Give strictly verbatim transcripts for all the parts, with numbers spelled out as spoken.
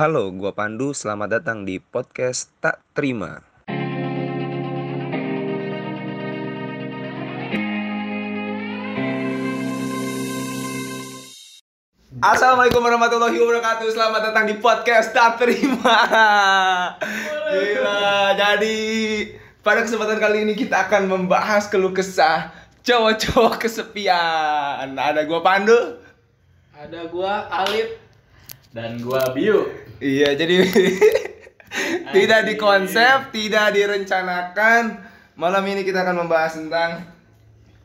Halo, gua Pandu. Selamat datang di podcast Tak Terima. Assalamualaikum warahmatullahi wabarakatuh. Selamat datang di podcast Tak Terima. Gila, jadi pada kesempatan kali ini kita akan membahas keluh kesah cowok-cowok kesepian. Ada gua Pandu, ada gua Alif, dan gua Biu. Iya, jadi tidak di konsep, tidak direncanakan. Malam ini kita akan membahas tentang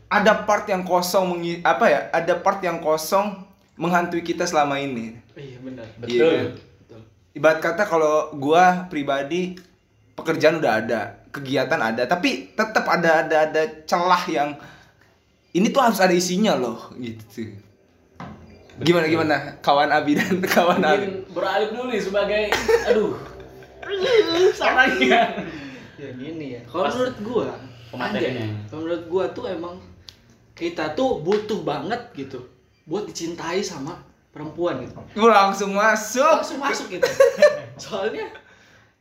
ada part yang kosong mengi- apa ya? Ada part yang kosong menghantui kita selama ini. Iya benar. Betul. Iya, kan? Betul. Ibarat kata kalau gua pribadi pekerjaan udah ada, kegiatan ada, tapi tetap ada ada ada celah yang ini tuh harus ada isinya loh, gitu. Betul. Gimana gimana kawan Abi dan kawan Alif. Beralif dulu nih sebagai aduh. Sarangnya. Ya gini ya. Kalau menurut gua, pemateriannya. Menurut gua tuh emang kita tuh butuh banget gitu buat dicintai sama perempuan gitu. Gue langsung masuk. Langsung masuk gitu. Soalnya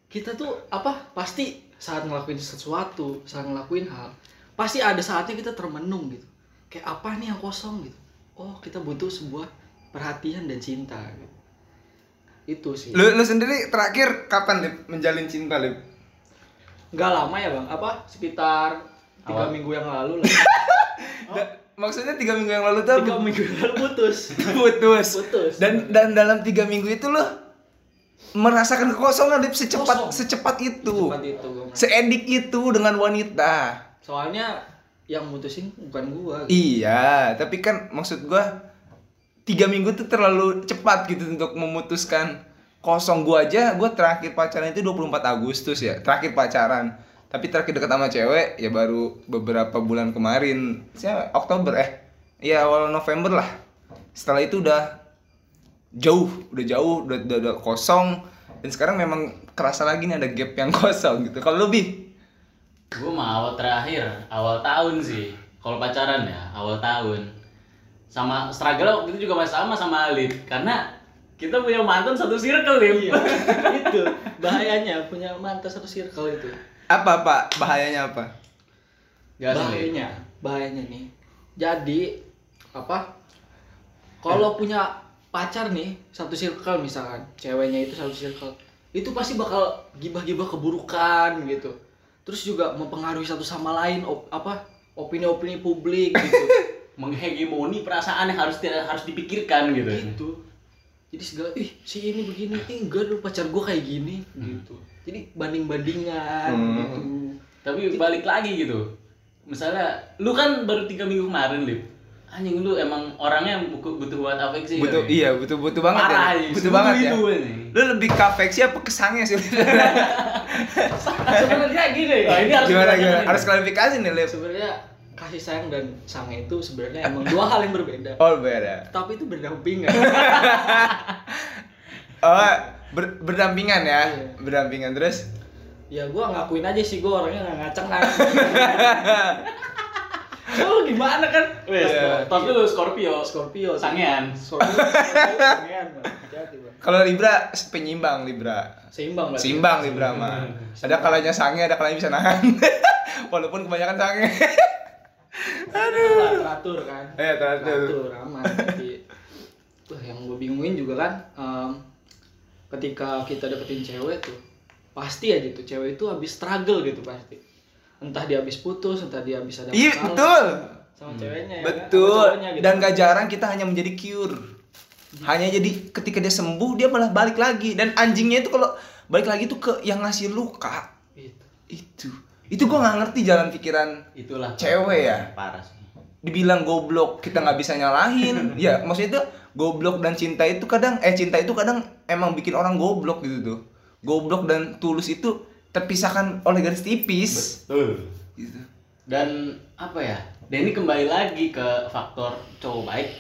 kita tuh apa? Pasti saat ngelakuin sesuatu, saat ngelakuin hal, pasti ada saatnya kita termenung gitu. Kayak apa nih yang kosong gitu. Oh, kita butuh sebuah perhatian dan cinta gitu. Itu sih. Lu lu sendiri terakhir kapan, Lip, menjalin cinta, Lip? Enggak lama ya, Bang. Apa? Sekitar tiga minggu yang lalu lah. Oh? Maksudnya tiga minggu yang lalu tuh tiga minggu yang lalu putus. putus. Putus. Dan dan dalam tiga minggu itu lo merasakan kekosongan secepat Kosong. secepat itu. Secepat itu. Se-edik itu dengan wanita. Soalnya yang mutusin bukan gua. Gitu. Iya, tapi kan maksud gua tiga minggu tuh terlalu cepat gitu untuk memutuskan kosong. Gua aja, gua terakhir pacaran itu dua puluh empat Agustus ya, terakhir pacaran. Tapi terakhir deket sama cewek ya baru beberapa bulan kemarin, saya Oktober eh ya awal November lah. Setelah itu udah jauh, udah jauh, udah, udah, udah kosong, dan sekarang memang kerasa lagi nih ada gap yang kosong gitu. Kalau lebih, gue mau terakhir awal tahun sih, kalau pacaran ya awal tahun. Sama struggle waktu itu juga masih sama sama Alif, karena kita punya mantan satu circle Lim. Iya, itu bahayanya punya mantan satu circle itu. Apa pak bahayanya apa? Gak bahayanya, bahayanya nih. Jadi apa? Kalau eh. punya pacar nih satu circle misalkan, ceweknya itu satu circle, itu pasti bakal gibah-gibah keburukan gitu. Terus juga mempengaruhi satu sama lain op, apa opini-opini publik gitu, menghegemoni perasaan yang harus harus dipikirkan gitu. Gitu. Jadi segala ih si ini begini, ih eh, enggak lu pacar gue kayak gini gitu. Hmm. Jadi banding-bandingan hmm. gitu. Tapi jadi, balik lagi gitu. Misalnya lu kan baru tiga minggu kemarin, Lip. Anjing lu emang orangnya butuh buat afeksi. Butuh ya, iya, butuh-butuh banget. Parah, ya. Butuh banget ya. Lu lebih ke afeksi apa kesangnya sih? Sebenarnya gini ya. Nah, ini harus gimana, gimana? Harus klarifikasi nih, Lip. Sebenarnya kasih sayang dan sang itu sebenarnya emang dua hal yang berbeda. Oh, beda. Tapi itu berdampingan. Oh, Ber- berdampingan ya, iya. Berdampingan terus? Ya gue ngakuin aja sih, gue orangnya nggak ngaceng kan. Lo gimana kan? Wes, yeah. Tapi lo Scorpio, Scorpio, sangean. Scorpio, sangean. Kalau Libra penyimbang Libra. Seimbang. Seimbang ya? Libra mah. Ada kalanya sange, ada kalanya bisa nahan. Walaupun kebanyakan sange. Aduh. Teratur kan? Eh teratur. Teratur aman. Tapi tuh yang gue bingungin juga kan. Um, Ketika kita deketin cewek tuh pasti aja tuh cewek itu habis struggle gitu pasti. Entah dia habis putus, entah dia habis ada masalah. Iya, betul. Sama ceweknya hmm. ya. Betul. Kan? Gitu. Dan gak jarang kita hanya menjadi cure. Hmm. Hanya jadi ketika dia sembuh dia malah balik lagi, dan anjingnya itu kalau balik lagi tuh ke yang ngasih luka. Itu. Itu. Itu gua enggak ngerti jalan pikiran itulah cewek ya. Parah sih. Dibilang goblok kita enggak bisa nyalahin. Ya, maksudnya itu goblok dan cinta itu kadang eh cinta itu kadang emang bikin orang goblok gitu tuh. Goblok dan tulus itu terpisahkan oleh garis tipis. Betul. Gitu. Dan apa ya? Dan ini kembali lagi ke faktor cowok baik,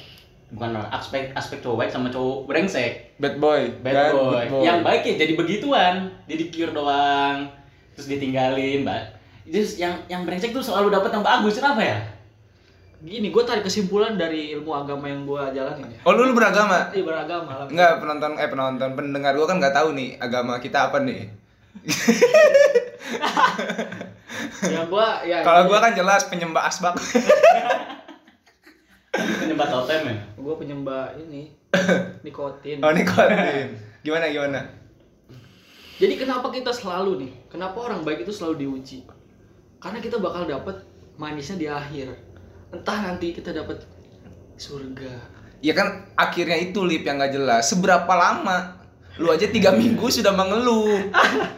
bukan aspek aspek cowok baik sama cowok brengsek. Bad boy. Bad, bad, boy. bad boy. Yang baik ya jadi begituan, jadi cure doang, terus ditinggalin, Mbak. Terus yang yang brengsek tuh selalu dapat yang bagus, kenapa ya? gini, gue tarik kesimpulan dari ilmu agama yang gue jalanin. Oh, lu, lu beragama? Iya, beragama. Enggak, penonton, eh penonton, pendengar gue kan nggak tahu nih agama kita apa nih. Ya gue, ya. Kalau gue kan jelas penyembah asbak. Penyembah totem ya? Gue penyembah ini, nikotin. Oh, nikotin. Gimana, gimana? Jadi kenapa kita selalu nih? Kenapa orang baik itu selalu diuji? Karena kita bakal dapet manisnya di akhir. Entah nanti kita dapat surga. Ya kan akhirnya itu Lip yang gak jelas. Seberapa lama? Lu aja tiga minggu sudah mengeluh.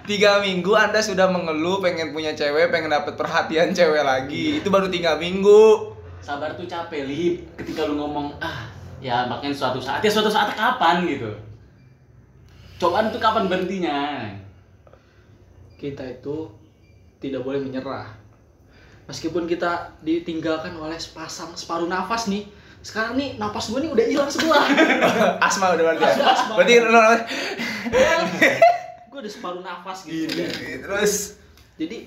tiga minggu Anda sudah mengeluh pengen punya cewek, pengen dapat perhatian cewek lagi. Itu baru tiga minggu. Sabar tuh capek Lip. Ketika lu ngomong, ah ya makin suatu saat. Ya suatu saat kapan gitu? Cobaan tuh kapan berhentinya? Kita itu tidak boleh menyerah. Meskipun kita ditinggalkan oleh sepasang separuh nafas nih. Sekarang nih nafas gue nih udah hilang semua. Asma udah berarti. Asma, asma. Berarti lu gue udah separuh nafas gitu. Gini, ya. Terus jadi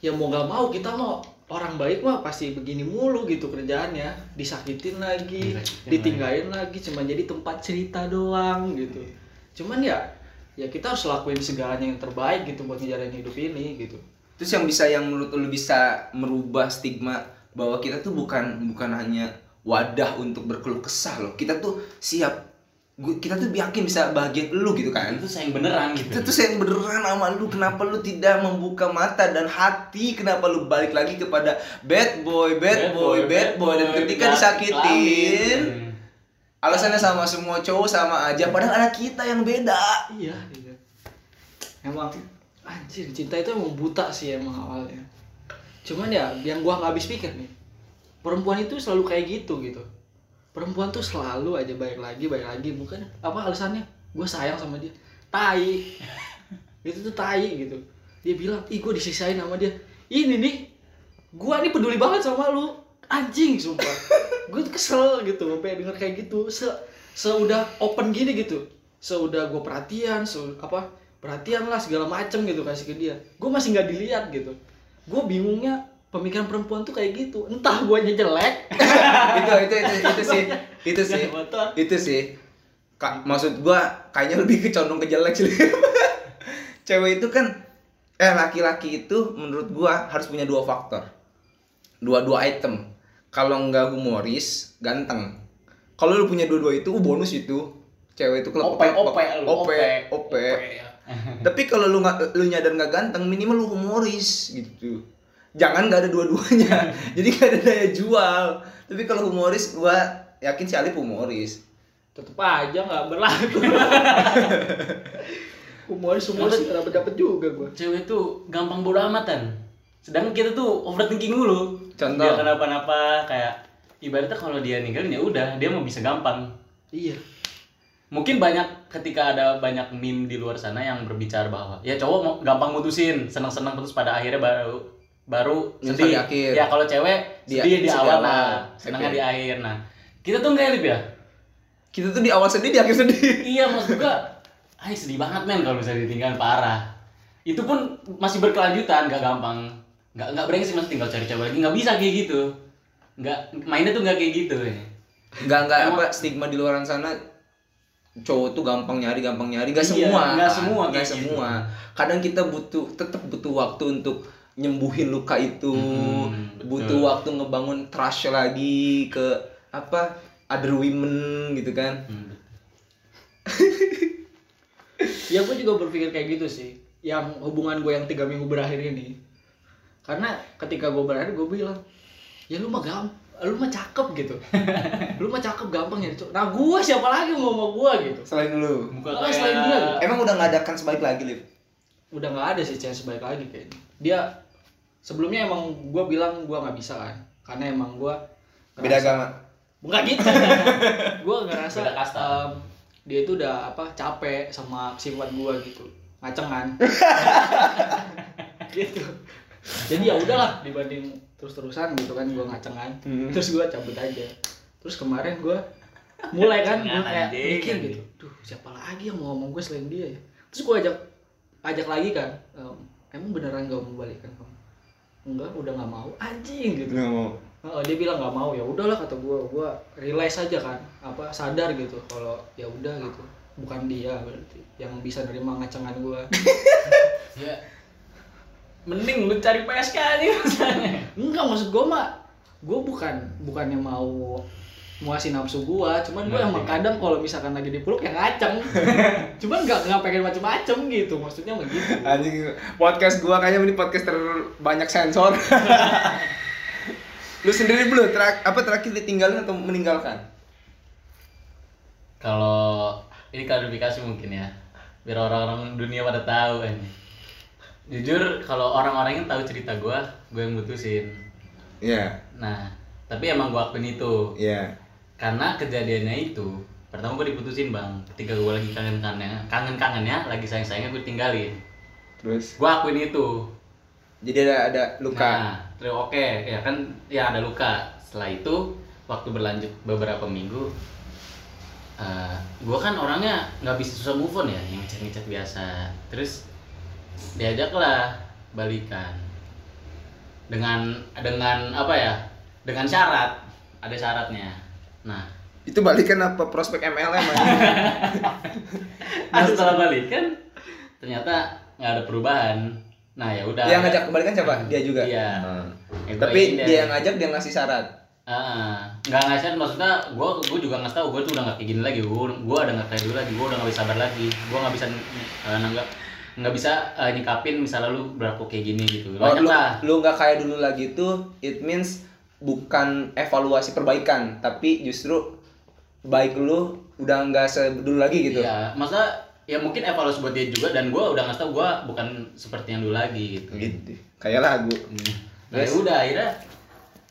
ya mau gak mau kita mau orang baik mah pasti begini mulu gitu kerjaannya. Disakitin lagi, ditinggalin lagi, cuma jadi tempat cerita doang gitu. Cuman ya ya kita harus lakuin segalanya yang terbaik gitu buat ngejalanin hidup ini gitu. Terus yang bisa yang menurut lu bisa merubah stigma bahwa kita tuh bukan bukan hanya wadah untuk berkeluh kesah loh. Kita tuh siap, kita tuh yakin bisa bahagiain lu gitu kan. Itu sayang beneran gitu. Kita tuh sayang beneran sama lu. Kenapa lu tidak membuka mata dan hati? Kenapa lu balik lagi kepada bad boy, bad, bad boy, boy, bad boy, boy. Dan ketika disakitin kelamin. Alasannya sama semua cowok sama aja. Padahal ada kita yang beda. Iya, iya. Emang anjir, cinta itu emang buta sih emang awalnya. Cuman ya, yang gua gak habis pikir nih, perempuan itu selalu kayak gitu gitu. Perempuan tuh selalu aja balik lagi, balik lagi. Bukan, apa alasannya? Gua sayang sama dia. Tai. Itu tuh tai gitu. Dia bilang, ih gua disisain sama dia. Ini nih, gua nih peduli banget sama lu. Anjing, sumpah. Gua tuh kesel gitu, sampai denger kayak gitu. Se Seudah open gini gitu. Seudah gua perhatian, se apa... perhatian lah segala macem gitu kasih ke dia, gue masih nggak dilihat gitu. Gue bingungnya pemikiran perempuan tuh kayak gitu, entah guanya jelek. itu, itu itu itu sih itu sih itu sih Ka- maksud gue kayaknya lebih ke condong ke jelek sih. Cewek itu kan eh laki-laki itu menurut gue harus punya dua faktor, dua dua item. Kalau nggak humoris ganteng, kalau lu punya dua dua itu uh, bonus itu cewek itu kalau ope ope ope ope tapi kalau lu nggak lu nyadar nggak ganteng, minimal lu humoris gitu. Jangan nggak ada dua-duanya. Jadi nggak ada daya jual. Tapi kalau humoris, gua yakin si Alif humoris. Tetep aja nggak berlaku. Humoris humoris nggak dapet juga gua. Cewek tuh gampang bodo amatan. Sedangkan kita tuh overthinking dulu. Contoh. Dia kenapa-napa kayak ibaratnya kalau dia ninggalin ya udah, dia mau bisa gampang. Iya. Mungkin banyak ketika ada banyak meme di luar sana yang berbicara bahwa ya cowok gampang mutusin, seneng-seneng putus pada akhirnya baru baru sedih. Akhir. Ya kalau cewek dia, sedih di awal, nah senengnya di akhir. Nah kita tuh nggak Lip ya, kita tuh di awal sedih di akhir sedih. Iya maksud gua, ay sedih banget men kalau misalnya ditinggal parah. Itu pun masih berkelanjutan, nggak gampang, nggak nggak berengsek masih tinggal cari cewek lagi, nggak bisa kayak gitu, nggak mainnya tuh nggak kayak gitu. Nggak nggak apa stigma di luar sana. Cowok tuh gampang nyari, gampang nyari, gak iya, semua, gak kan? semua, gak semua. Gitu. Kadang kita butuh, tetap butuh waktu untuk nyembuhin luka itu, hmm, butuh waktu ngebangun trust lagi ke apa other women gitu kan? Hmm. Ya gue juga berpikir kayak gitu sih, yang hubungan gue yang tiga minggu berakhir ini, karena ketika gue berakhir gue bilang, ya lu mah gampang. Lu mah cakep gitu, lu mah cakep gampang nyari cowok. Nah gue siapa lagi mau sama gue gitu? Selain lu, bukan selain dia. Emang udah nggak ada kan sebaik lagi Lip? Udah nggak ada sih chance sebaik lagi kayaknya. Dia sebelumnya emang gue bilang gue nggak bisa kan, karena emang gue beda agama. Bukan gitu. Gue ngerasa um, dia itu udah apa capek sama sifat gue gitu, ngacengan. Gitu. Jadi ya udahlah dibanding terus-terusan gitu kan gue ngacengan, hmm. Terus gue cabut aja. Terus kemarin gue mulai kan gue kayak mikir gitu, duh siapa lagi yang mau ngomong gue selain dia ya. Terus gue ajak ajak lagi kan, ehm, emang beneran gak mau balikan kamu? Enggak, udah gak mau, anjing gitu. Gak mau. Uh, dia bilang nggak mau, ya udahlah kata gue, gue realize aja kan, apa sadar gitu kalau ya udah gitu, bukan dia berarti yang bisa nerima ngacengan gue. Ya, mending lu cari P S K nih misalnya. Enggak, maksud gue mah, gue bukan bukannya mau muasin nafsu gue, cuman gue emang kadang kalau misalkan lagi dipeluk ya ngaceng, cuman nggak nggak pengen macem-macem gitu, maksudnya begitu. Anjing, podcast gue kayaknya ini podcast terbanyak sensor. Lu sendiri belum terak apa terakhir ditinggalin atau meninggalkan? Kalau ini klarifikasi mungkin ya, biar orang-orang dunia pada tahu ini. Jujur kalau orang-orang yang tahu cerita gue, gue yang mutusin. Iya. Yeah. Nah, tapi emang gue akuin itu. Iya. Yeah. Karena kejadiannya itu, pertama gue diputusin bang, ketika gue lagi kangen-kangennya, kangen-kangennya, lagi sayang-sayangnya gue tinggalin. Terus? Gue akuin itu. Jadi ada ada luka. Nah, terus oke, okay. Ya kan, ya ada luka. Setelah itu waktu berlanjut beberapa minggu, uh, gue kan orangnya nggak bisa susah move on ya, yang ngechat-ngechat biasa. Terus diajaklah balikan dengan dengan apa ya? Dengan syarat, ada syaratnya. Nah, itu balikan apa prospek M L M? Nah, setelah balikan ternyata nggak ada perubahan. Nah ya udah. Dia ngajak kembali kan siapa? Dia juga. Iya. Hmm. Ya, tapi dia yang ngajak, dia ngasih syarat. Ah, nggak ngasih syarat, maksudnya gue gue juga nggak tahu, gue tuh udah nggak kayak gini lagi, gue gue udah nggak kayak dulu lagi, gue udah nggak bisa sabar lagi, gue nggak bisa uh, nggak nggak bisa uh, nyikapin misalnya lu berlaku kayak gini gitu. Banyak oh, lu lah. Lu nggak kayak dulu lagi tuh, it means bukan evaluasi perbaikan, tapi justru baik lu udah nggak sedulu lagi gitu. Iya, maksudnya ya mungkin evaluasi buat dia juga, dan gue udah ngasih tau gue bukan seperti yang dulu lagi gitu, gitu. Kayak lagu. Nah ya udah, akhirnya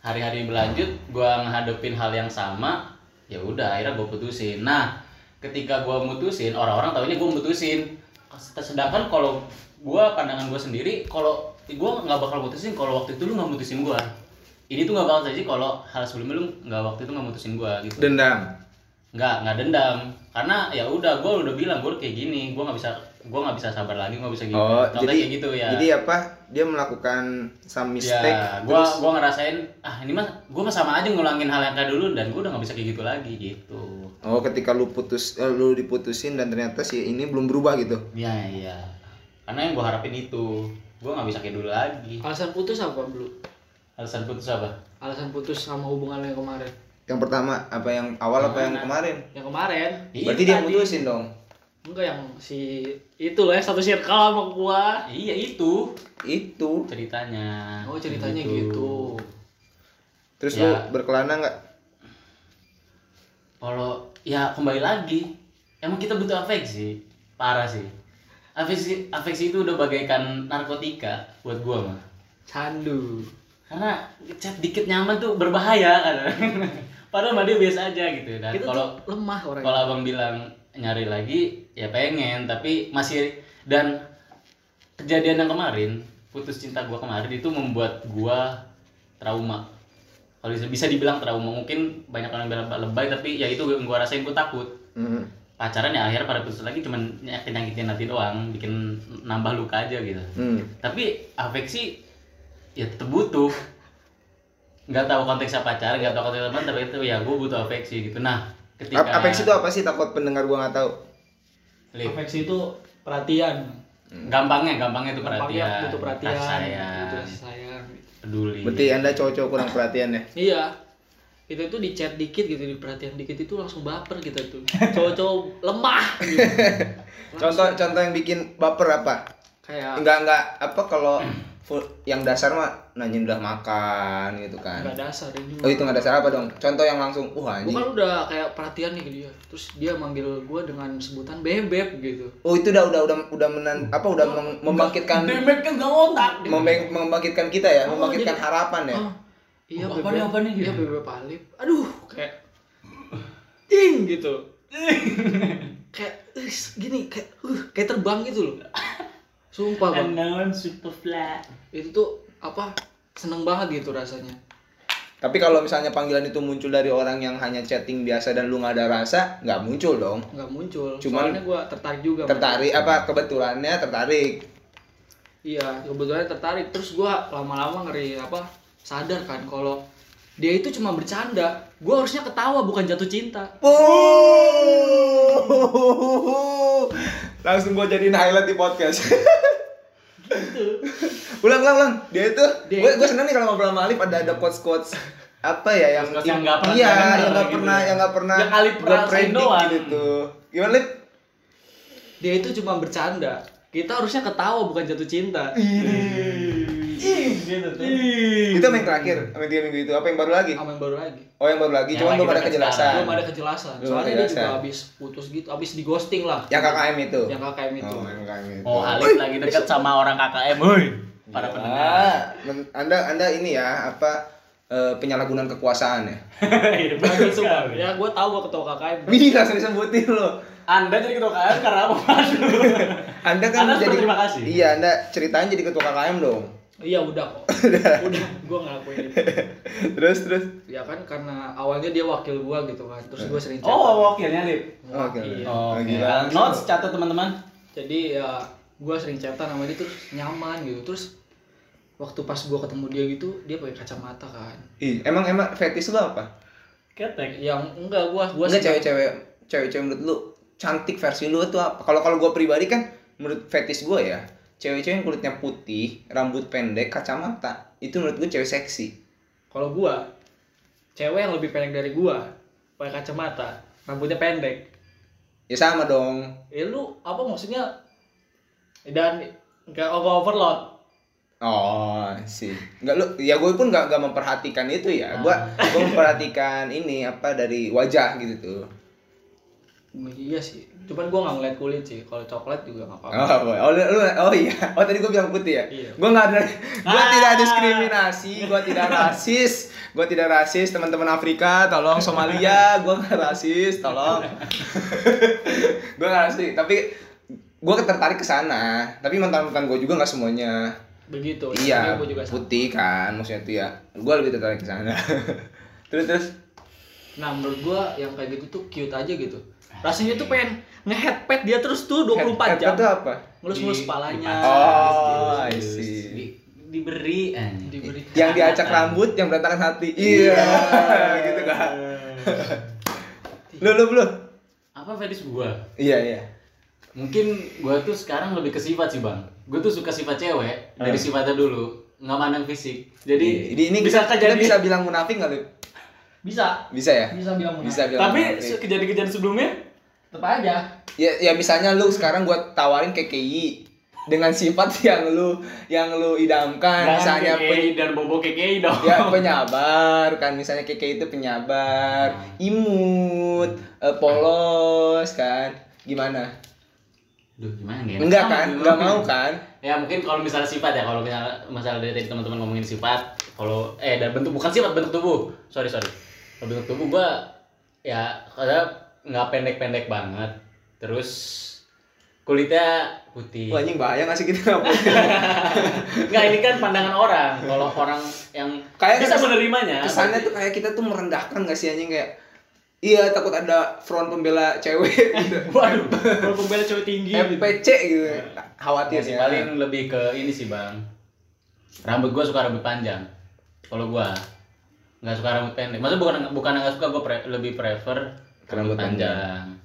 hari-hari berlanjut gue ngehadapin hal yang sama, ya udah akhirnya gue putusin. Nah ketika gue mutusin, orang-orang taunya gue mutusin, sedangkan kalau gue pandangan gue sendiri, kalau gue nggak bakal mutusin kalau waktu itu lu nggak mutusin gue. Ini tuh nggak bakal terjadi kalau hal sebelumnya lu nggak waktu itu nggak mutusin gue gitu. Dendam? Nggak, nggak dendam, karena ya udah gue udah bilang gue kayak gini, gue nggak bisa gue nggak bisa sabar lagi, nggak bisa gini. Oh, jadi kayak gitu ya, jadi apa dia melakukan some mistake ya, gue gue ngerasain ah ini mah gue mah sama aja ngulangin hal yang kayak dulu, dan gue udah nggak bisa kayak gitu lagi gitu. Oh, ketika lu putus eh, lu diputusin dan ternyata si ini belum berubah gitu ya. Iya, karena yang gue harapin itu, gue nggak bisa kayak dulu lagi. Alasan putus apa Blu? Alasan putus apa? Alasan putus sama hubungan yang kemarin. Yang pertama apa yang awal nah, apa yang nah, kemarin? Yang kemarin. Berarti iya, dia tadi mutusin dong. Enggak, yang si itu loh, satu circle sama gua. Iya itu. Itu ceritanya. Oh, ceritanya gitu. gitu. Terus ya, lu berkelana enggak? Kalau ya kembali lagi, emang kita butuh afeksi. Parah sih. Afeksi afeksi itu udah bagaikan narkotika buat gua mah. Candu. Karena chat dikit nyaman tuh berbahaya kan. Padahal mah dia biasa aja gitu. Dan kalau lemah orang. Kalau abang bilang nyari lagi, ya pengen, tapi masih. Dan kejadian yang kemarin, putus cinta gua kemarin itu membuat gua trauma. Kalau bisa dibilang trauma, mungkin banyak orang bilang lebay, tapi ya itu gua rasain, gua takut. Mm-hmm. Pacaran ya akhirnya pada putus lagi cuman nyakitin-nyakitin hati doang, bikin nambah luka aja gitu. Mm. Tapi afeksi ya tetap butuh. Nggak tahu konteksnya pacar, nggak tahu konteks teman, tapi itu ya gue butuh afeksi gitu. Nah, ketika afeksi itu apa sih? Takut pendengar gue nggak tahu. Afeksi itu perhatian. Gampangnya, gampangnya itu gampangnya perhatian. Butuh perhatian. Sayang. Butuh sayang. Peduli. Berarti anda cowok-cowok kurang perhatian ya? Iya. Itu itu di chat dikit gitu, di perhatian dikit itu langsung baper gitu tuh. Cowok-cowok lemah. Gitu. Contoh-contoh yang bikin baper apa? Kayak Enggak enggak apa kalau yang dasar mah nanyain udah makan gitu kan. Enggak dasar ini. Oh, itu enggak dasar apa dong? Contoh yang langsung wah anjing. Bukan udah kayak perhatian nih ke dia. Terus dia manggil gua dengan sebutan bebek gitu. Oh, itu udah udah udah udah menan apa udah mem- membangkitkan bebek kan enggak otak. Mem- membangkitkan kita ya, oh, membangkitkan jadi harapan ya. Oh, iya, oh, bebek. Apa nih apa nih? Iya, bebek Alif. Aduh, kayak ding gitu. Kayak gini kayak uh, kayak terbang gitu loh. Sumpah bang, Anon, Superfly. Itu tuh apa, seneng banget gitu rasanya. Tapi kalau misalnya panggilan itu muncul dari orang yang hanya chatting biasa dan lu nggak ada rasa, nggak muncul dong. Nggak muncul. Cuman soalnya gue tertarik juga. Tertarik apa kebetulannya tertarik? Iya kebetulannya tertarik. Terus gue lama-lama ngeri apa sadar kan kalau dia itu cuma bercanda. Gue harusnya ketawa bukan jatuh cinta. Oh. Langsung gue jadiin highlight di podcast. Gitu. Ulang, ulang, ulang. Dia itu, gue seneng nih kalau ngobrol sama Alif ada ada quotes quotes apa ya yang yang nggak pernah, iya, yang nggak pernah, yang nggak pernah, yang Alif rasain doang gitu. Gimana Alif? Dia itu cuma bercanda. Kita harusnya ketawa bukan jatuh cinta. Itu main terakhir, main tiga minggu itu. Apa yang baru lagi? Apa yang baru lagi? Oh yang baru lagi, cuma belum ada kejelasan. Belum ada kejelasan. Soalnya dia juga abis putus gitu, abis di ghosting lah. Yang K K M itu. Yang K K M itu. Oh, yang K K M itu. Oh, Alif lagi dekat sama orang K K M, woi. Para pendengar. Anda Anda ini ya, apa penyalahgunaan kekuasaan ya? Iya, benar sekali. Ya gua tahu gua ketua K K M. Bisa langsung disebutin lo. Anda jadi ketua K K M karena apa? Anda kan jadi terima kasih. Iya, Anda ceritanya jadi ketua K K M dong. Iya udah kok. Udah, gue ngelakuin itu. Terus terus. Ya kan karena awalnya dia wakil gue gitu kan. Terus gue sering chat. Oh, wakilnya Lip. Oh, wakil. Oh, gila. Notes catat teman-teman. Jadi ya gue sering chatan sama dia terus nyaman gitu. Terus waktu pas gue ketemu dia gitu, dia pakai kacamata kan. Ih, emang emang fetish lo apa? Ketek. Yang enggak gue gue enggak cewek-cewek cewek-cewek menurut lu cantik versi lu tuh apa? Kalau kalau gue pribadi kan menurut fetish gue ya, cewek-cewek yang kulitnya putih, rambut pendek, kacamata, itu menurut gue cewek seksi. Kalau gue, cewek yang lebih pendek dari gue, pakai kacamata, rambutnya pendek. Ya sama dong. Ya lu apa maksudnya? Dan nggak over-overload. Oh sih, nggak lu, ya gue pun nggak nggak memperhatikan itu ya. Gue ah. gue memperhatikan ini apa dari wajah gitu tuh. Iya sih, cuman gue nggak ngeliat kulit sih. Kalau coklat juga nggak apa-apa. Oh, oh, oh, oh iya, oh tadi gue bilang putih ya. Iya. Gue nggak ada, gue ah. tidak diskriminasi, gue tidak rasis, gue tidak rasis. Teman-teman Afrika, tolong Somalia, gue nggak rasis, tolong. Gue nggak rasis, tapi gue tertarik ke sana. Tapi mantan-mantan gue juga nggak semuanya. Begitu. Iya. Gue juga putih kan, maksudnya itu ya. Gue lebih tertarik ke sana. Terus terus. Nah menurut gue yang kayak gitu tuh cute aja gitu. Rasanya tuh pengen nge-headpad dia terus tuh dua puluh empat jam. Headpad itu apa? Ngelus-ngelus kepalanya. Oh, I see. Di, diberi, eh, diberi. Yang diacak rambut, yang berantakan hati. Iya, yeah. Gitu kan. Lu lu lu. Apa fetish gua? Iya, iya. Mungkin gua tuh sekarang lebih ke sifat sih, Bang. Gua tuh suka sifat cewek dari sifatnya dulu, enggak mandang fisik. Jadi ini bisa jadi bisa bilang munafik enggak, Lu? Bisa. Bisa ya? Bisa bilang munafik. Bisa bilang tapi munafik. Kejadian-kejadian sebelumnya tetap aja. Ya ya misalnya lu sekarang gua tawarin K K I dengan sifat yang lu yang lu idamkan, dan misalnya K K I dan bobo K K I dong. Ya penyabar kan, misalnya K K I itu penyabar, imut, eh, polos kan. Gimana? Duh, gimana ya? Enggak kan? Enggak mau kan? Ya mungkin kalau misalnya sifat ya, kalau misalnya masalah dari tadi teman-teman ngomongin sifat, kalau eh dan bentuk bukan sifat, bentuk tubuh. Sorry, sorry. Kalau bentuk tubuh gua ya kadang nggak pendek-pendek banget, terus kulitnya putih. Wah, anjing bahaya ngasih gitu nggak putih. Nggak, ini kan pandangan orang. Kalau orang yang kayak bisa menerimanya. Kesannya tuh kayak kita tuh merendahkan nggak sih anjing kayak. Iya, takut ada front pembela cewek gitu. Waduh, front pembela cewek tinggi F P C gitu. Khawatir sih ya. Paling lebih ke ini sih, Bang. Rambut gua suka rambut panjang. Kalau gua enggak suka rambut pendek. Maksudnya bukan bukan enggak suka, gua pre, lebih prefer ke rambut panjang.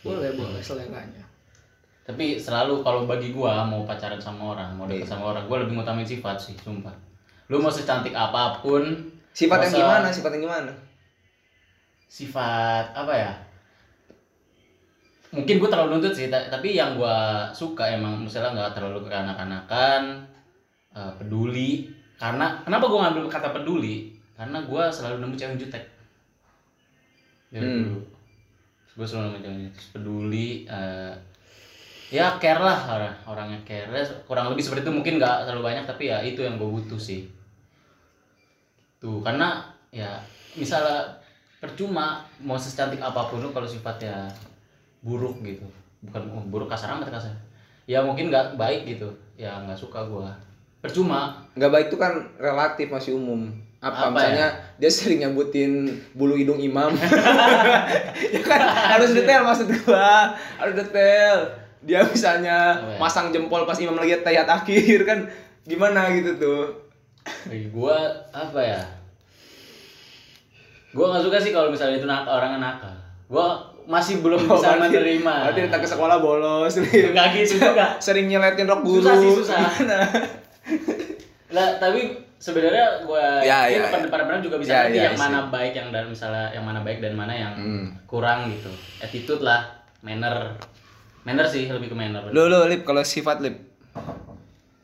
Boleh, boleh seleranya. Tapi selalu kalau bagi gua mau pacaran sama orang, mau deket sama orang, gua lebih ngutamain sifat sih, sumpah. Lu mau secantik apapun, sifat yang gimana? Sifat yang gimana? Sifat apa ya, mungkin gue terlalu nuntut sih, tapi yang gue suka emang misalnya nggak terlalu kekanak-kanakan, uh, peduli. Karena kenapa gue ngambil kata peduli, karena gue selalu nemu cewek jutek dari hmm. dulu. Gue selalu nemu cewek jutek, peduli, uh, ya care lah, orangnya care, kurang lebih seperti itu. Mungkin nggak terlalu banyak, tapi ya itu yang gue butuh sih tuh. Karena ya misalnya percuma mau secantik apapun lu kalau sifatnya buruk gitu, bukan oh, buruk kasar amat kasar ya, mungkin nggak baik gitu ya, nggak suka gua. Percuma nggak baik itu kan relatif, masih umum. Apa, apa misalnya ya? Dia sering nyebutin bulu hidung imam. Ya kan harus detail, maksud gua harus detail. Dia misalnya oh, ya. Masang jempol pas imam lagi tahiyat akhir kan, gimana gitu tuh. Bagi gue apa ya? Gue nggak suka sih kalau misalnya itu nak orang nakal. Gue masih belum oh, bisa berarti, menerima. Berarti datang ke sekolah bolos. Gak gitu juga. Sering nyeletin rok guru. Susah sih susah. Lah tapi sebenarnya gue ya, ya, ya. Depan-depan juga bisa ya, ngerti ya, yang isi. Mana baik yang dan misalnya yang mana baik dan mana yang hmm. kurang gitu. Attitude lah, manner, manner sih lebih ke manner. Lu lu Lip kalau sifat Lip.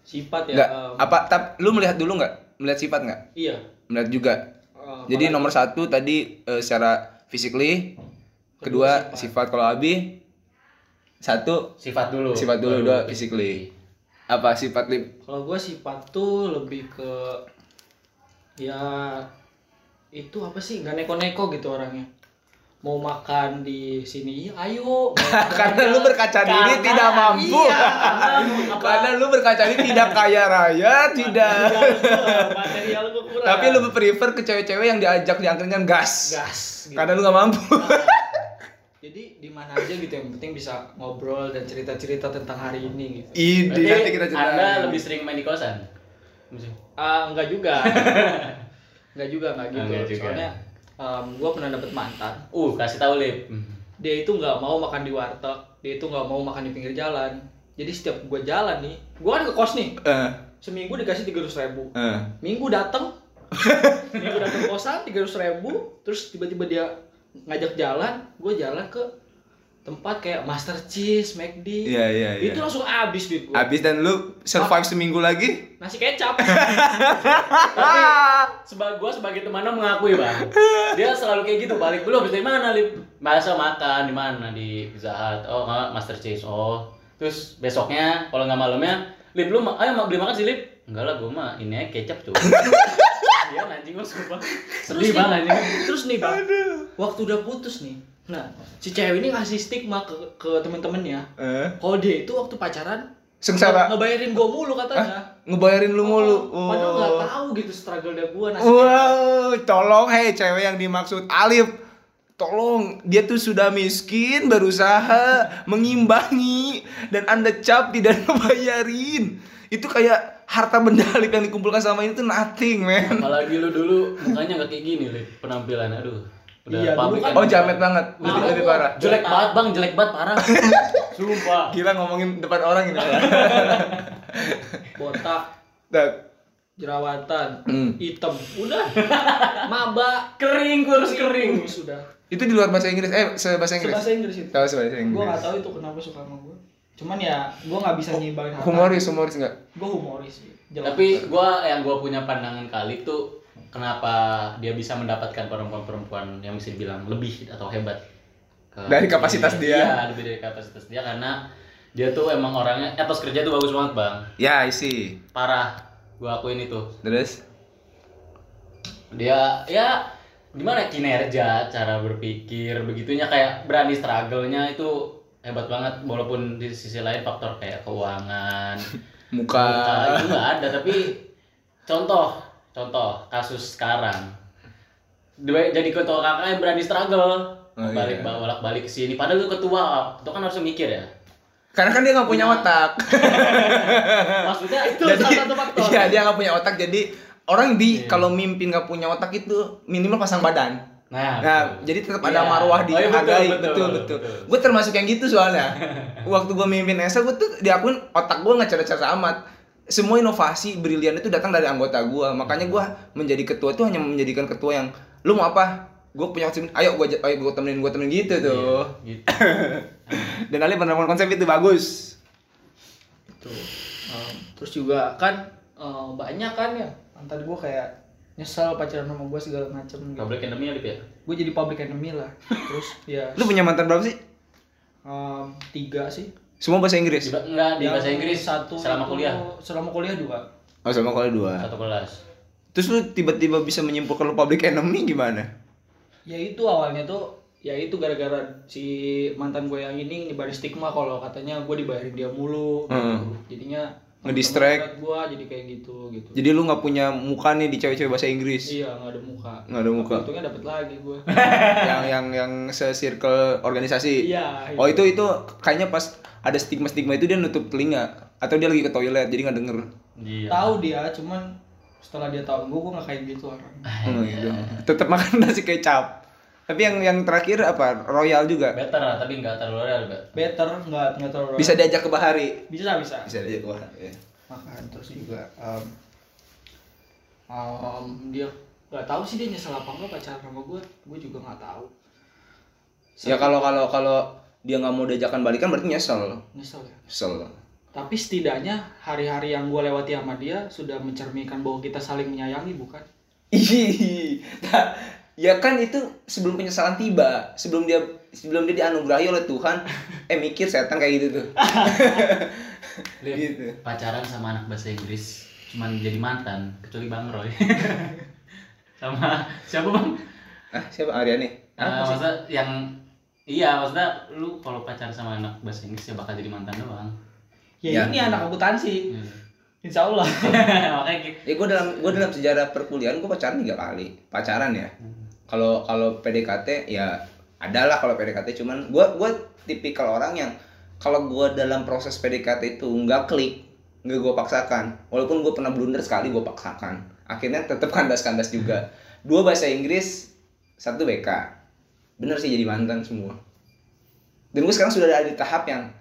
Sifat ya. Nggak, um... apa? Tap, lu melihat dulu nggak? Melihat sifat nggak? Iya. Melihat juga. Uh, Jadi malah... nomor satu tadi uh, secara physically, kedua, kedua sifat, sifat. Kalau Abi satu sifat dulu. Sifat dulu, dua physically. Apa sifat Lip? Kalau gue sifat tuh lebih ke ya itu apa sih, nggak neko-neko gitu orangnya. Mau makan di sini ayo karena lu berkaca diri tidak mampu iya, karena, karena lu berkaca diri tidak kaya raya tidak material gua kurang tapi lu prefer ke cewek-cewek yang diajak diangkringan gas gas gitu. Karena lu nggak mampu jadi di mana aja gitu yang penting bisa ngobrol dan cerita-cerita tentang hari ini gitu. Ide nanti kita cerita. Anda lebih sering main di kosan? Ah uh, enggak juga. Enggak juga enggak gitu. Enggak juga. Soalnya um, gue pernah dapet mantan. Uh kasih tahu Lip. Dia itu nggak mau makan di warteg. Dia itu nggak mau makan di pinggir jalan. Jadi setiap gue jalan nih, gue kan ke kos nih. Uh. Seminggu dikasih tiga ratus ribu. Uh. Minggu dateng, minggu dateng kosan tiga ratus ribu. Terus tiba-tiba dia ngajak jalan, gue jalan ke tempat kayak Master Cheese, McD, yeah, yeah, yeah. Itu langsung abis duit gue. Abis dan lu survive Mas, seminggu lagi? Nasi kecap. Tapi sebab gue sebagai temannya mengakui bang, dia selalu kayak gitu balik belum dari mana Lip? Masa makan di mana di Pizza Hut, oh nggak Master Cheese, oh terus besoknya kalau nggak malamnya Lip lu ayo beli makan sih Lip? Enggak lah gue mah ini kecap tuh. Iya anjing gue sumpah. Sedih banget anjing. Terus nih bang, waktu udah putus nih. Nah, si cewek ini ngasih stigma ke, ke temen-temennya. Eh? Kalau dia itu waktu pacaran sengsara. Ngebayarin gue mulu katanya. Hah? Ngebayarin lu mulu. Oh, padahal nggak oh. tahu gitu struggle dia gue. Wow, tolong hei cewek yang dimaksud Alif. Tolong, dia tuh sudah miskin, berusaha mengimbangi dan Anda cap tidak ngebayarin. Itu kayak harta benda Lip yang dikumpulkan selama ini tuh nothing, man. Apalagi lu dulu mukanya enggak kayak gini, Lip. Penampilan aduh. Udah iya, public kan. Oh, jamet banget. Nah, lebih lebih parah. Jelek banget, Bang. Jelek banget parah. Sumpah. Gila ngomongin depan orang ini. Botak. Dak. Jerawatan. Mm. Hitam. Udah. Maba. Kering, kurus kering. Kurus, udah. Itu di luar bahasa Inggris. Eh, bahasa Inggris. Bahasa Inggris itu. Tahu bahasa Inggris. Gua enggak tahu itu kenapa suka sama gua. Cuman ya gue nggak bisa nyimbangin hati. Humoris humoris nggak? Gue humoris sih. Tapi gue yang gue punya pandangan kali tuh kenapa dia bisa mendapatkan perempuan-perempuan yang bisa dibilang lebih atau hebat ke dari kapasitas dia. Iya lebih dari kapasitas dia karena dia tuh emang orangnya etos kerja tuh bagus banget bang. Ya isi. Parah gue akuin itu. Terus dia ya gimana kinerja, cara berpikir begitunya kayak berani struggle-nya itu hebat banget walaupun di sisi lain faktor kayak keuangan muka, muka itu nggak ada tapi contoh contoh kasus sekarang dia jadi ketua kakaknya berani struggle oh, balik iya. bolak balik ke sini padahal itu ketua itu kan harus mikir ya karena kan dia nggak punya otak maksudnya itu jadi, salah satu faktor iya dia nggak punya otak jadi orang di iya. kalau mimpin nggak punya otak itu minimal pasang badan. Nah, nah jadi tetap iya. ada marwah dihargai. Oh, iya, betul, betul, betul, betul. betul. Gue termasuk yang gitu soalnya. Waktu gue mimpin E S A, gue tuh diakuin otak gue nggak cerdas-cerdas amat. Semua inovasi brilian itu datang dari anggota gue. Makanya gue menjadi ketua tuh hanya menjadikan ketua yang lu mau apa? Gue punya konsep, ayo gue ayo gue temenin gue temenin gitu tuh. Iya, gitu. Dan Ali menerapkan konsep itu bagus. Itu. Um, terus juga kan um, banyak kan ya mantan gue kayak nyesal pacaran sama gue segala macem gitu. Public enemy ya Lip ya? Gue jadi public enemy lah. Terus ya lu punya mantan berapa sih? Um, tiga sih. Semua bahasa Inggris? Di, enggak, di bahasa Inggris satu selama kuliah? Selama kuliah dua. Oh selama kuliah dua? Satu kelas. Terus lu tiba-tiba bisa menyimpulkan lu public enemy gimana? Ya itu awalnya tuh ya itu gara-gara si mantan gue yang ini nyebarin stigma kalau katanya gue dibayarin dia mulu gitu. Hmm. Jadinya ngedistract gua jadi kayak gitu gitu. Jadi lu enggak punya muka nih di cewek-cewek bahasa Inggris. Iya, enggak ada muka. Enggak ada muka. Untungnya dapat lagi gua. yang yang yang se-circle organisasi. Iya. Itu. Oh, itu itu kayaknya pas ada stigma-stigma itu dia nutup telinga atau dia lagi ke toilet jadi enggak denger. Iya. Tahu dia cuman Setelah dia tahu gue, gue gak kayak gitu orang. Oh, iya. Tetap makan nasi kecap. Tapi yang yang terakhir apa? Royal juga. Better lah, tapi enggak terlalu royal, Pak. Better, enggak enggak terlalu royal. Bisa diajak ke Bahari. Bisa, bisa. Bisa diajak ke Bahari. Ya. Makan terus juga um, um, dia enggak tahu sih dia nyesel apa enggak pacaran sama gue. Gue juga enggak tahu. Ya kalau kalau kalau dia enggak mau diajakan balikan berarti nyesel. Nyesel ya. Nyesel. Tapi setidaknya hari-hari yang gue lewati sama dia sudah mencerminkan bahwa kita saling menyayangi, bukan? Ih, nah, ya kan itu sebelum penyesalan tiba, sebelum dia sebelum dia dianugerahi oleh Tuhan, eh mikir setan kayak gitu tuh. Lihat, gitu. Pacaran sama anak bahasa Inggris cuman jadi mantan, kecuali Bang Roy. Sama siapa Bang? Ah siapa Aryani? Ah, uh, maksudnya yang iya maksudnya lu kalau pacaran sama anak bahasa Inggris ya bakal jadi mantan doang. Ya, ya ini anak akuntansi, ya. Insya Allah. Makanya gitu. Ya gue dalam gue dalam sejarah perkuliahan gue pacaran tiga kali pacaran ya. Kalau kalau P D K T ya adalah kalau P D K T cuman gue gue tipikal orang yang kalau gue dalam proses P D K T itu nggak klik nggak gue paksakan. Walaupun gue pernah blunder sekali gue paksakan. Akhirnya tetap kandas-kandas juga. Dua bahasa Inggris, satu B K. Bener sih jadi mantan semua. Dan gue sekarang sudah ada di tahap yang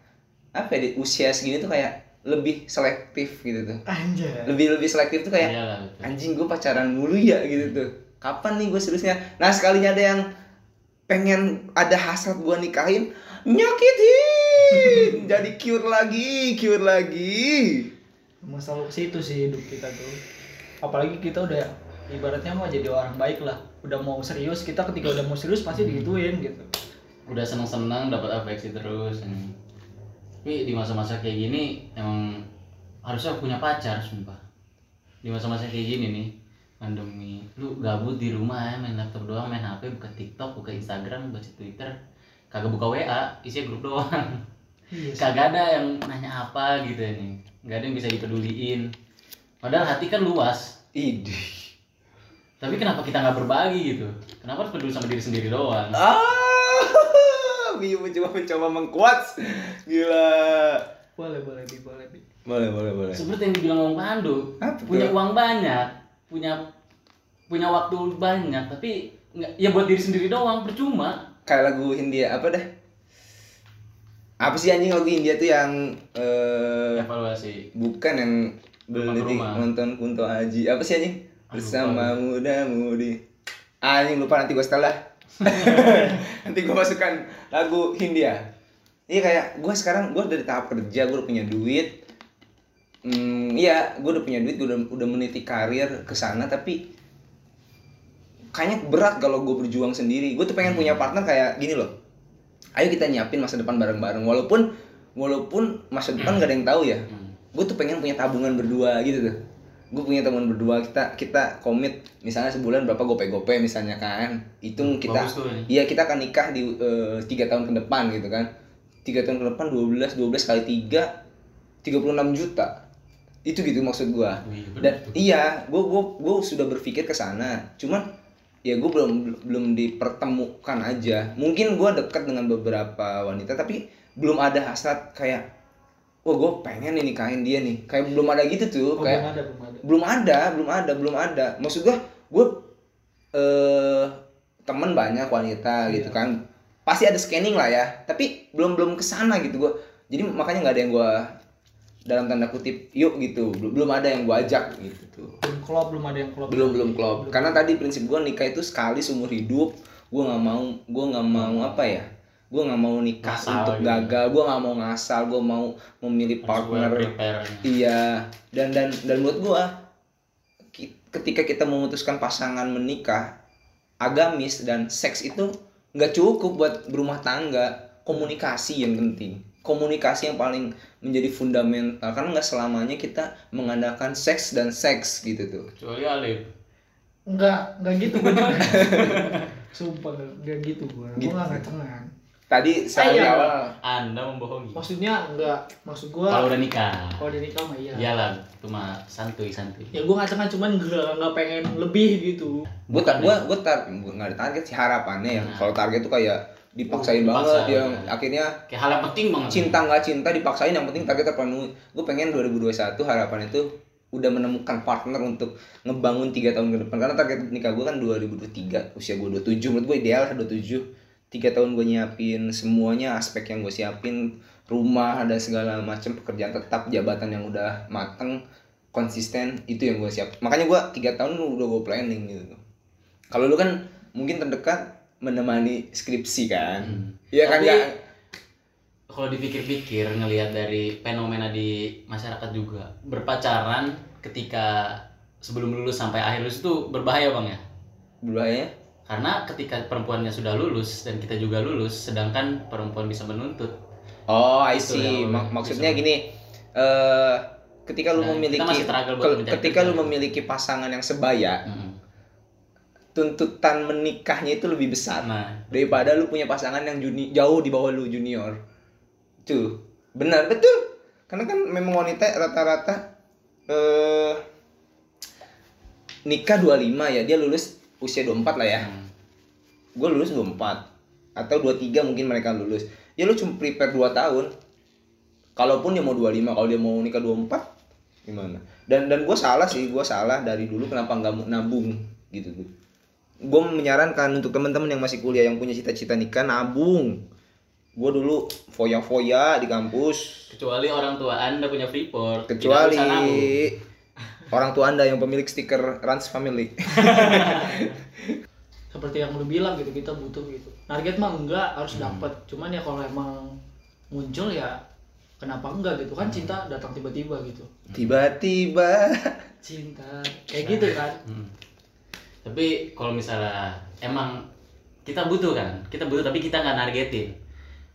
apa ya, di usia segini tuh kayak lebih selektif gitu tuh. Anjay. Lebih lebih selektif tuh kayak iyalah, anjing gue pacaran mulu ya gitu tuh. Kapan nih gue seriusnya? Nah sekalinya ada yang pengen ada hasrat gue nikahin, nyakitin. Jadi cure lagi, cure lagi. Masalah situ sih hidup kita tuh. Apalagi kita udah ibaratnya mau jadi orang baik lah. Udah mau serius, kita ketika udah mau serius pasti digituin gitu. Udah seneng-seneng dapat afeksi terus. Hmm. Tapi di masa-masa kayak gini emang harusnya punya pacar sumpah. Di masa-masa kayak gini nih pandemi, lu gabut di rumah ya, main laptop doang, main H P, buka TikTok, buka Instagram, baca Twitter, kagak buka W A, isinya grup doang. Yes. Kagak ada yang nanya apa gitu ya nih, nggak ada yang bisa dipeduliin. Padahal hati kan luas. Idih. Tapi kenapa kita nggak berbagi gitu? Kenapa harus peduli sama diri sendiri doang? Ah. Biu mencoba mencoba mengkuat, gila. Boleh boleh bi boleh bi. Boleh boleh boleh. Seperti yang dibilang Bang Pandu, punya uang banyak, punya punya waktu banyak, tapi nggak ya buat diri sendiri doang, percuma. Kayak lagu Hindia apa dah? Apa sih anjing lagu Hindia tuh yang eh, evaluasi? Bukan yang beli nonton Kunto Aji. Apa sih anjing? Bersama muda-mudi. Anjing lupa nanti gue setel lah. Nanti gue masukkan lagu Hindia. Iya kayak gue sekarang gue dari tahap kerja gue udah punya duit. Hmm, iya gue udah punya duit gue udah udah meniti karir ke sana tapi kayaknya berat kalau gue berjuang sendiri. Gue tuh pengen punya partner kayak gini loh. Ayo kita nyiapin masa depan bareng-bareng walaupun walaupun masa depan gak ada yang tahu ya. Gue tuh pengen punya tabungan berdua gitu tuh. Gue punya teman berdua kita kita komit misalnya sebulan berapa gope-gope misalnya kan hitung kita iya ya, kita akan nikah di tiga uh, tahun ke depan gitu kan tiga tahun ke depan dua belas kali tiga tiga puluh enam juta itu gitu maksud gue dan iya gue gue gue sudah berpikir ke sana cuman ya gue belum belum dipertemukan aja mungkin gue dekat dengan beberapa wanita tapi belum ada hasrat kayak wah gue pengen nih nikahin dia nih kayak belum ada gitu tuh oh, kayak belum ada, belum ada belum ada belum ada maksud gue gue eh, temen banyak wanita yeah. Gitu kan pasti ada scanning lah ya tapi belum belum kesana gitu gue jadi makanya nggak ada yang gue dalam tanda kutip yuk gitu belum ada yang gue ajak gitu tuh belum klop belum ada yang klop belum belum klop belum. Karena tadi prinsip gue nikah itu sekali seumur hidup gue nggak mau gue nggak mau apa ya gue nggak mau nikah ngasal, untuk gagal, gitu. Gue nggak mau ngasal, gue mau memilih partner, iya. Dan dan dan buat gue, ketika kita memutuskan pasangan menikah, agamis dan seks itu nggak cukup buat berumah tangga. Komunikasi yang penting, komunikasi yang paling menjadi fundamental. Karena nggak selamanya kita mengandalkan seks dan seks gitu tuh. Kecuali Alif. Nggak nggak gitu gue. Sumpah nggak gitu gue. Gue nggak ngecengan. Tadi saya di awal Anda membohongi. Maksudnya enggak, maksud gua kalau udah nikah. Kalau udah nikah mah iya. Iyalah, cuma santuy-santuy. Ya gua enggak sengaja cuman enggak enggak pengen lebih gitu. Gua tar, gua gua tar enggak ada target sih harapannya ya. Kalau target tuh kayak dipaksain uh, banget dipaksa, yang ya. Akhirnya kayak hal yang penting banget. Cinta enggak cinta dipaksain yang penting target terpenuhi. Gua pengen dua ribu dua puluh satu harapan itu udah menemukan partner untuk ngebangun tiga tahun ke depan. Karena target nikah gue kan dua ribu dua puluh tiga, usia gue dua puluh tujuh, menurut gue ideal dua puluh tujuh. Tiga tahun gue nyiapin semuanya, aspek yang gue siapin, rumah ada segala macam, pekerjaan tetap, jabatan yang udah mateng, konsisten, itu yang gue siap. Makanya gue tiga tahun udah gue planning gitu. Kalau lu kan mungkin terdekat menemani skripsi kan. Iya hmm. kan enggak. Kalau dipikir-pikir ngelihat dari fenomena di masyarakat juga, berpacaran ketika sebelum lulus sampai akhir lulus itu berbahaya Bang ya? Berbahaya? Karena ketika perempuannya sudah lulus dan kita juga lulus, sedangkan perempuan bisa menuntut. Oh, I see. Mak- maksudnya gini, uh, ketika lu nah, memiliki ke- ketika lu memiliki pasangan yang sebaya, hmm. tuntutan menikahnya itu lebih besar nah. daripada lu punya pasangan yang juni- jauh di bawah lu junior. Tuh, benar, betul. Karena kan memang wanita rata-rata eh, nikah dua puluh lima ya, dia lulus usia dua puluh empat lah ya. Hmm. Gue lulus dua puluh empat atau dua puluh tiga mungkin mereka lulus. Ya lu cuma prepare dua tahun. Kalaupun dia mau dua puluh lima, kalau dia mau nikah dua puluh empat gimana? Dan dan gue salah sih, gue salah dari dulu kenapa nggak nabung gitu. Gue menyarankan untuk teman-teman yang masih kuliah yang punya cita-cita nikah, nabung. Gue dulu foya-foya di kampus. Kecuali orang tua Anda punya Freeport. Kecuali orang tua Anda yang pemilik stiker Rans Family. Seperti yang lu bilang gitu, kita butuh gitu. Target mah enggak, harus dapat. Hmm. Cuman ya kalau emang muncul ya kenapa enggak gitu kan, cinta datang tiba-tiba gitu. Tiba-tiba cinta kayak gitu kan. Hmm. Tapi kalau misalnya emang kita butuh kan, kita butuh tapi kita nggak nargetin.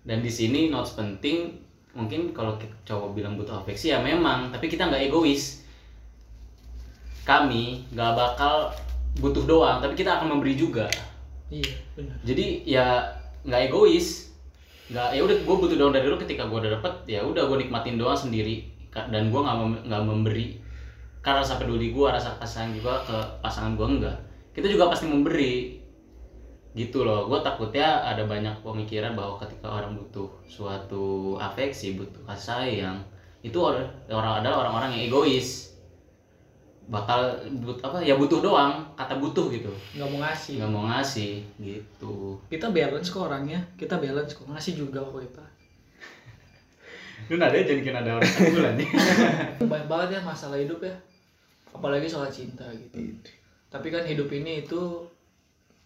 Dan di sini notes penting, mungkin kalau cowok bilang butuh afeksi ya memang, tapi kita nggak egois. Kami nggak bakal butuh doang, tapi kita akan memberi juga. Iya benar. Jadi ya nggak egois, nggak ya udah gue butuh doang dari lu, ketika gue udah dapet ya udah gue nikmatin doang sendiri dan gue nggak mem- nggak memberi. Karena rasa peduli gue, rasa pasangan juga ke pasangan gue enggak. Kita juga pasti memberi gitu loh. Gue takutnya ada banyak pemikiran bahwa ketika orang butuh suatu afeksi, butuh kasih sayang, itu orang adalah orang-orang yang egois, bakal but, apa ya butuh doang, kata butuh gitu, nggak mau ngasih, nggak mau ngasih gitu. Kita balance kok orangnya, kita balance kok, ngasih juga kok kita. Lu nadanya jadi kena ada orang bulan nih. Banyak banget ya masalah hidup ya, apalagi soal cinta gitu. Tapi kan hidup ini itu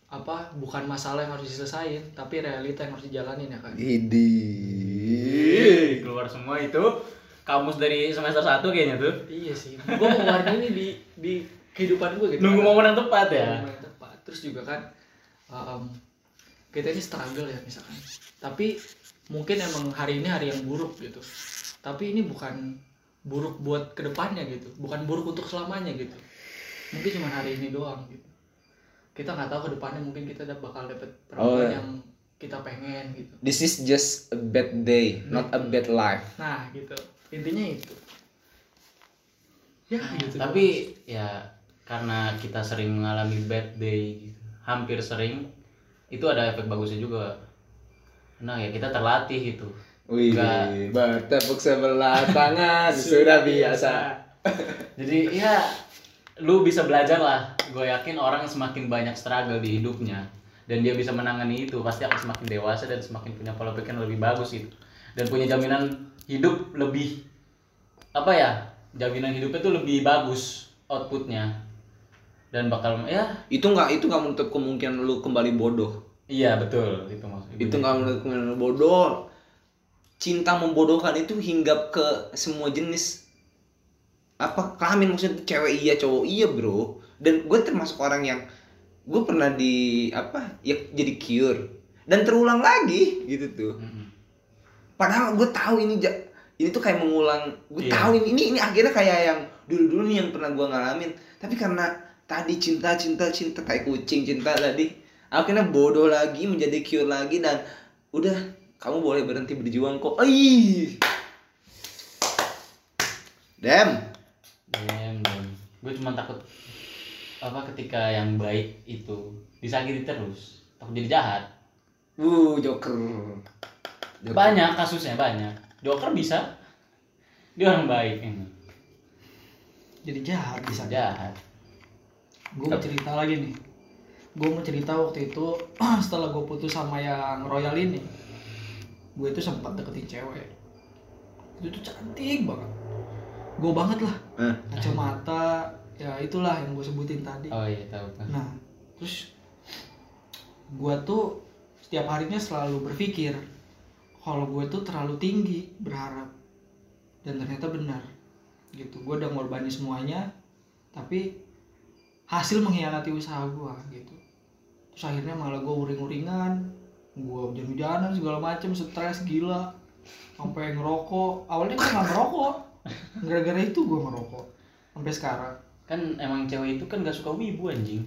apa, bukan masalah yang harus diselesain, tapi realita yang harus dijalanin ya kan. Idi keluar semua itu kamus dari semester satu kayaknya tuh. Iya sih, gue mau keluar ini di di kehidupan gue gitu. Nunggu momen yang tepat ya. Momen yang tepat. Terus juga kan um, kita ini struggle ya misalkan. Tapi mungkin emang hari ini hari yang buruk gitu. Tapi ini bukan buruk buat kedepannya gitu, bukan buruk untuk selamanya gitu. Mungkin cuma hari ini doang gitu. Kita nggak tahu kedepannya, mungkin kita bakal dapet perempuan oh, yeah. yang kita pengen gitu. This is just a bad day, hmm. not a bad life. Nah gitu, intinya itu. Ya nah, gitu. Tapi doang. Ya karena kita sering mengalami bad day, hampir sering, itu ada efek bagusnya juga. Nah ya kita terlatih gitu. Wih, gak... bertepuk sebelah tangan sudah biasa. Jadi ya lu bisa belajar lah. Gue yakin orang semakin banyak struggle di hidupnya dan dia bisa menangani itu pasti akan semakin dewasa dan semakin punya pola pikir lebih bagus gitu. Dan punya jaminan hidup lebih apa ya? Jaminan hidupnya tuh lebih bagus outputnya. Dan bakal ya itu nggak itu nggak menutup kemungkinan lu kembali bodoh. Iya betul itu maksudnya. Itu nggak menurut bodoh. Cinta membodohkan itu hinggap ke semua jenis apa kelamin, maksudnya cewek iya cowok iya bro. Dan gue termasuk orang yang gue pernah di apa ya jadi cure dan terulang lagi gitu tuh. Mm-hmm. Padahal gue tahu ini ini tuh kayak mengulang. Gue yeah. tahu ini, ini ini akhirnya kayak yang dulu-dulu nih yang pernah gue ngalamin. Tapi karena tadi cinta cinta cinta kayak kucing cinta tadi. Akhirnya bodoh lagi, menjadi cure lagi, dan udah, kamu boleh berhenti berjuang kok. Ayy. Damn. Damn, damn. Gue cuma takut apa ketika yang baik itu disakiti terus, takut jadi jahat. Uh, Joker. Joker. Banyak kasusnya, banyak. Joker bisa. Dia orang baik ini. jadi jahat bisa jahat. Gue mau cerita lagi nih. Gue mau cerita waktu itu setelah gue putus sama yang royal ini, gue itu sempat deketin cewek. Itu tuh cantik banget. Gue banget lah. Eh. Kacamata, ya itulah yang gue sebutin tadi. Oh iya tahu. Nah, terus gue tuh setiap harinya selalu berpikir kalau gue tuh terlalu tinggi berharap, dan ternyata benar gitu. Gue udah ngorbanin semuanya, tapi hasil mengkhianati usaha gue gitu. Terus akhirnya malah gue uring-uringan, gue hujan-hujanan segala macem, stres gila, sampai ngerokok. Awalnya gue nggak ngerokok, gara-gara itu gue ngerokok sampai sekarang. Kan emang cewek itu kan gak suka wibu anjing.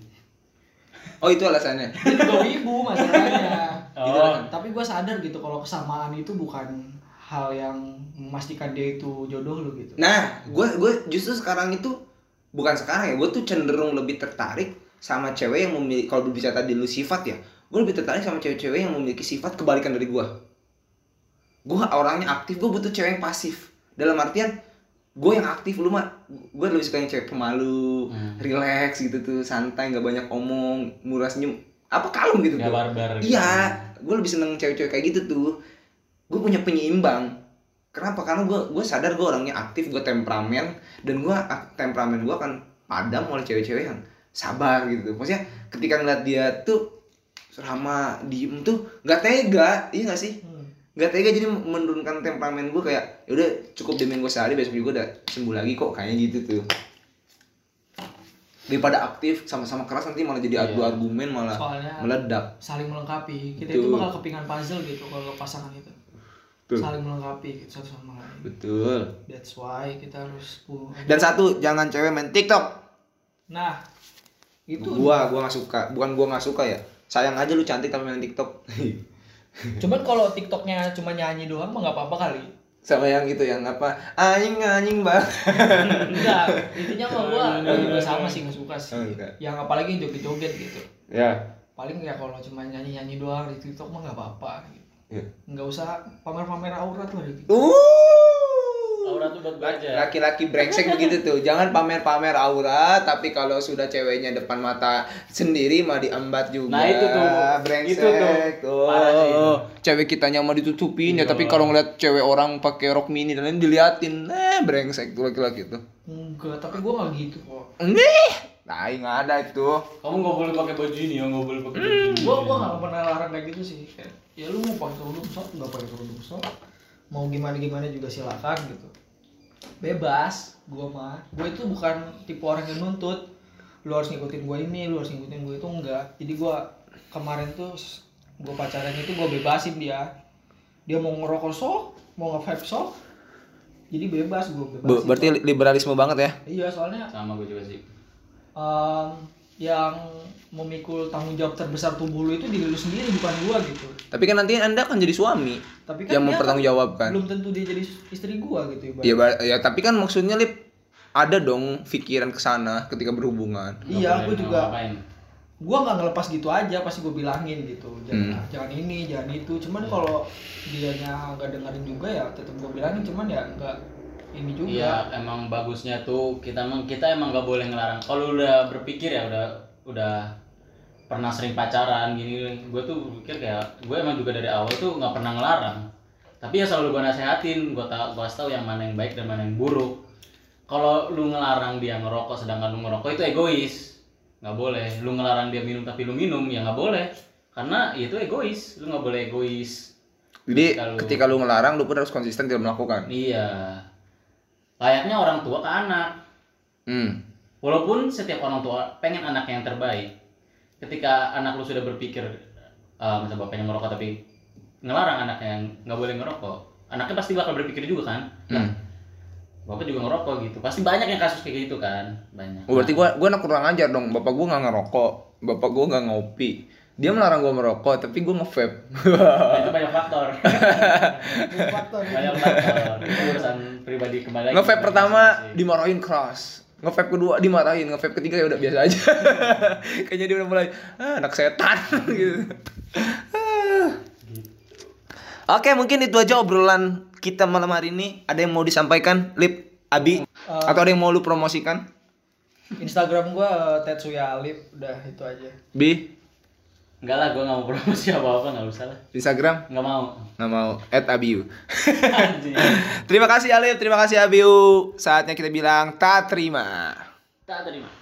Oh itu alasannya? Itu wibu masalahnya. Oh. Tapi gue sadar gitu kalau kesamaan itu bukan hal yang memastikan dia itu jodoh lu gitu. Nah, gue gue justru sekarang itu, bukan sekarang ya, gue tuh cenderung lebih tertarik sama cewek yang memiliki, kalau berbicara tadi lu sifat ya, gue lebih tertarik sama cewek-cewek yang memiliki sifat kebalikan dari gue. Gue orangnya aktif, gue butuh cewek yang pasif. Dalam artian, gue yang aktif, lu mah, gue lebih suka yang cewek pemalu, hmm. relax gitu tuh, santai, gak banyak omong, murah senyum, apa kalem gitu. Gak barbar. Iya, gitu. Gue lebih seneng cewek-cewek kayak gitu tuh. Gue punya penyeimbang. Kenapa? Karena gue gue sadar gue orangnya aktif, gue temperamen, dan gue temperamen gue akan padam oleh cewek-cewek yang sabar gitu. Maksudnya ketika ngeliat dia tuh serama diem tuh nggak tega, iya nggak sih? Nggak tega, jadi menurunkan temperamen gue, kayak ya udah cukup diemin gue sehari, besok juga udah sembuh lagi kok, kayaknya gitu tuh. Daripada aktif sama-sama keras nanti malah jadi adu argumen, malah soalnya meledak. Saling melengkapi, kita itu bakal kepingan puzzle gitu kalau pasangan itu. Betul. Saling melengkapi satu sama lain. Betul. That's why kita harus pull. Dan satu, jangan cewek main TikTok. Nah, itu gua gua enggak suka. Bukan gua enggak suka ya. Sayang aja lu cantik tapi main TikTok. Cuman kalau TikToknya cuma nyanyi doang mah enggak apa-apa kali. Sama yang gitu, yang apa? Anjing-anjing banget. Enggak, intinya mah gua juga sama sih, enggak suka sih. Enggak. Yang apalagi joget-joget gitu. Ya. Paling ya kalau cuma nyanyi-nyanyi doang di TikTok mah enggak apa-apa. Ya. Nggak usah pamer-pamer aurat lah gitu. Uh, aurat tuh buat belajar. Laki-laki brengsek begitu tuh. Jangan pamer-pamer aurat, tapi kalau sudah ceweknya depan mata sendiri mah diambat juga. Nah itu tuh brengsek. Itu tuh. Parah sih. Oh, cewek kitanya mah ditutupin ya, tapi kalau ngeliat cewek orang pakai rok mini dan lain diliatin, eh brengsek tuh laki-laki tuh. Enggak, tapi gua nggak gitu kok. Enggak. Tai nggak ada itu. Kamu nggak boleh pakai baju ini ya, nggak boleh pakai baju ini. Gua gua nggak pernah larang kayak gitu sih. Ya lu mau pakai kerudung sok, nggak pakai kerudung sok, mau gimana gimana juga silakan gitu. Bebas, gua mah. Gua itu bukan tipe orang yang nuntut. Lu harus ngikutin gua ini, lu harus ngikutin gua itu, enggak. Jadi gua kemarin tuh gua pacarannya itu gua bebasin dia. Dia mau ngerokok sok, mau nge-vape sok. Jadi bebas, gua bebasin. Berarti gua liberalisme banget ya? Iya, soalnya sama gua juga sih. Um, yang memikul tanggung jawab terbesar tubuh lu itu diri lu sendiri, bukan gua gitu. Tapi kan nanti Anda akan jadi suami. Tapi kan yang mempertanggungjawabkan. Belum tentu dia jadi istri gua gitu ibaratnya. Ya, ya tapi kan maksudnya Lip ada dong pikiran ke sana ketika berhubungan. Iya, gua juga. Ngapain. Gua enggak ngelepas gitu aja, pasti gua bilangin gitu. Jangan hmm. jangan ini, jangan itu. Cuman hmm. kalau dianya enggak dengerin juga ya tetap gua bilangin, cuman ya enggak ini juga. Iya, emang bagusnya tuh kita emang kita emang nggak boleh ngelarang. Kalau udah berpikir ya udah udah pernah sering pacaran gini, gue tuh pikir kayak gue emang juga dari awal tuh nggak pernah ngelarang. Tapi ya selalu gue nasehatin, gue tak gue tahu yang mana yang baik dan mana yang buruk. Kalau lu ngelarang dia ngerokok sedangkan lu ngerokok itu egois, nggak boleh. Lu ngelarang dia minum tapi lu minum ya nggak boleh, karena itu egois. Lu nggak boleh egois. Jadi ketika lu, ketika lu ngelarang lu pun harus konsisten dalam melakukan. Iya. Layaknya orang tua ke anak. Hmm. Walaupun setiap orang tua pengen anaknya yang terbaik. Ketika anak lu sudah berpikir, uh, misalnya bapaknya ngerokok tapi ngelarang anaknya yang nggak boleh ngerokok, anaknya pasti bakal berpikir juga kan. Nah, hmm. bapak juga ngerokok gitu. Pasti banyak yang kasus kayak gitu kan, banyak. Oh, berarti gua gua anak kurang ajar dong. Bapak gua nggak ngerokok, bapak gua nggak ngopi. Dia melarang gue merokok, tapi gue nge-vape. Nah, itu banyak faktor. Banyak faktor. Itu urusan pribadi kembali. Nge-vape pertama dimarahin keras. Nge-vape kedua dimarahin, nge-vape ketiga ya udah biasa aja. Kayaknya dia udah mulai ah, anak setan gitu. Oke, mungkin itu aja obrolan kita malam hari ini. Ada yang mau disampaikan, Lip? Abi, uh, atau ada yang mau lu promosikan? Instagram gua Tetsuya Alif, udah itu aja. Bi? Enggak lah, gua enggak mau promosi apa-apa, enggak usah lah. Instagram? Enggak mau. Enggak mau. et abiu. Terima kasih Alif, terima kasih Abiu. Saatnya kita bilang tak terima. Tak terima.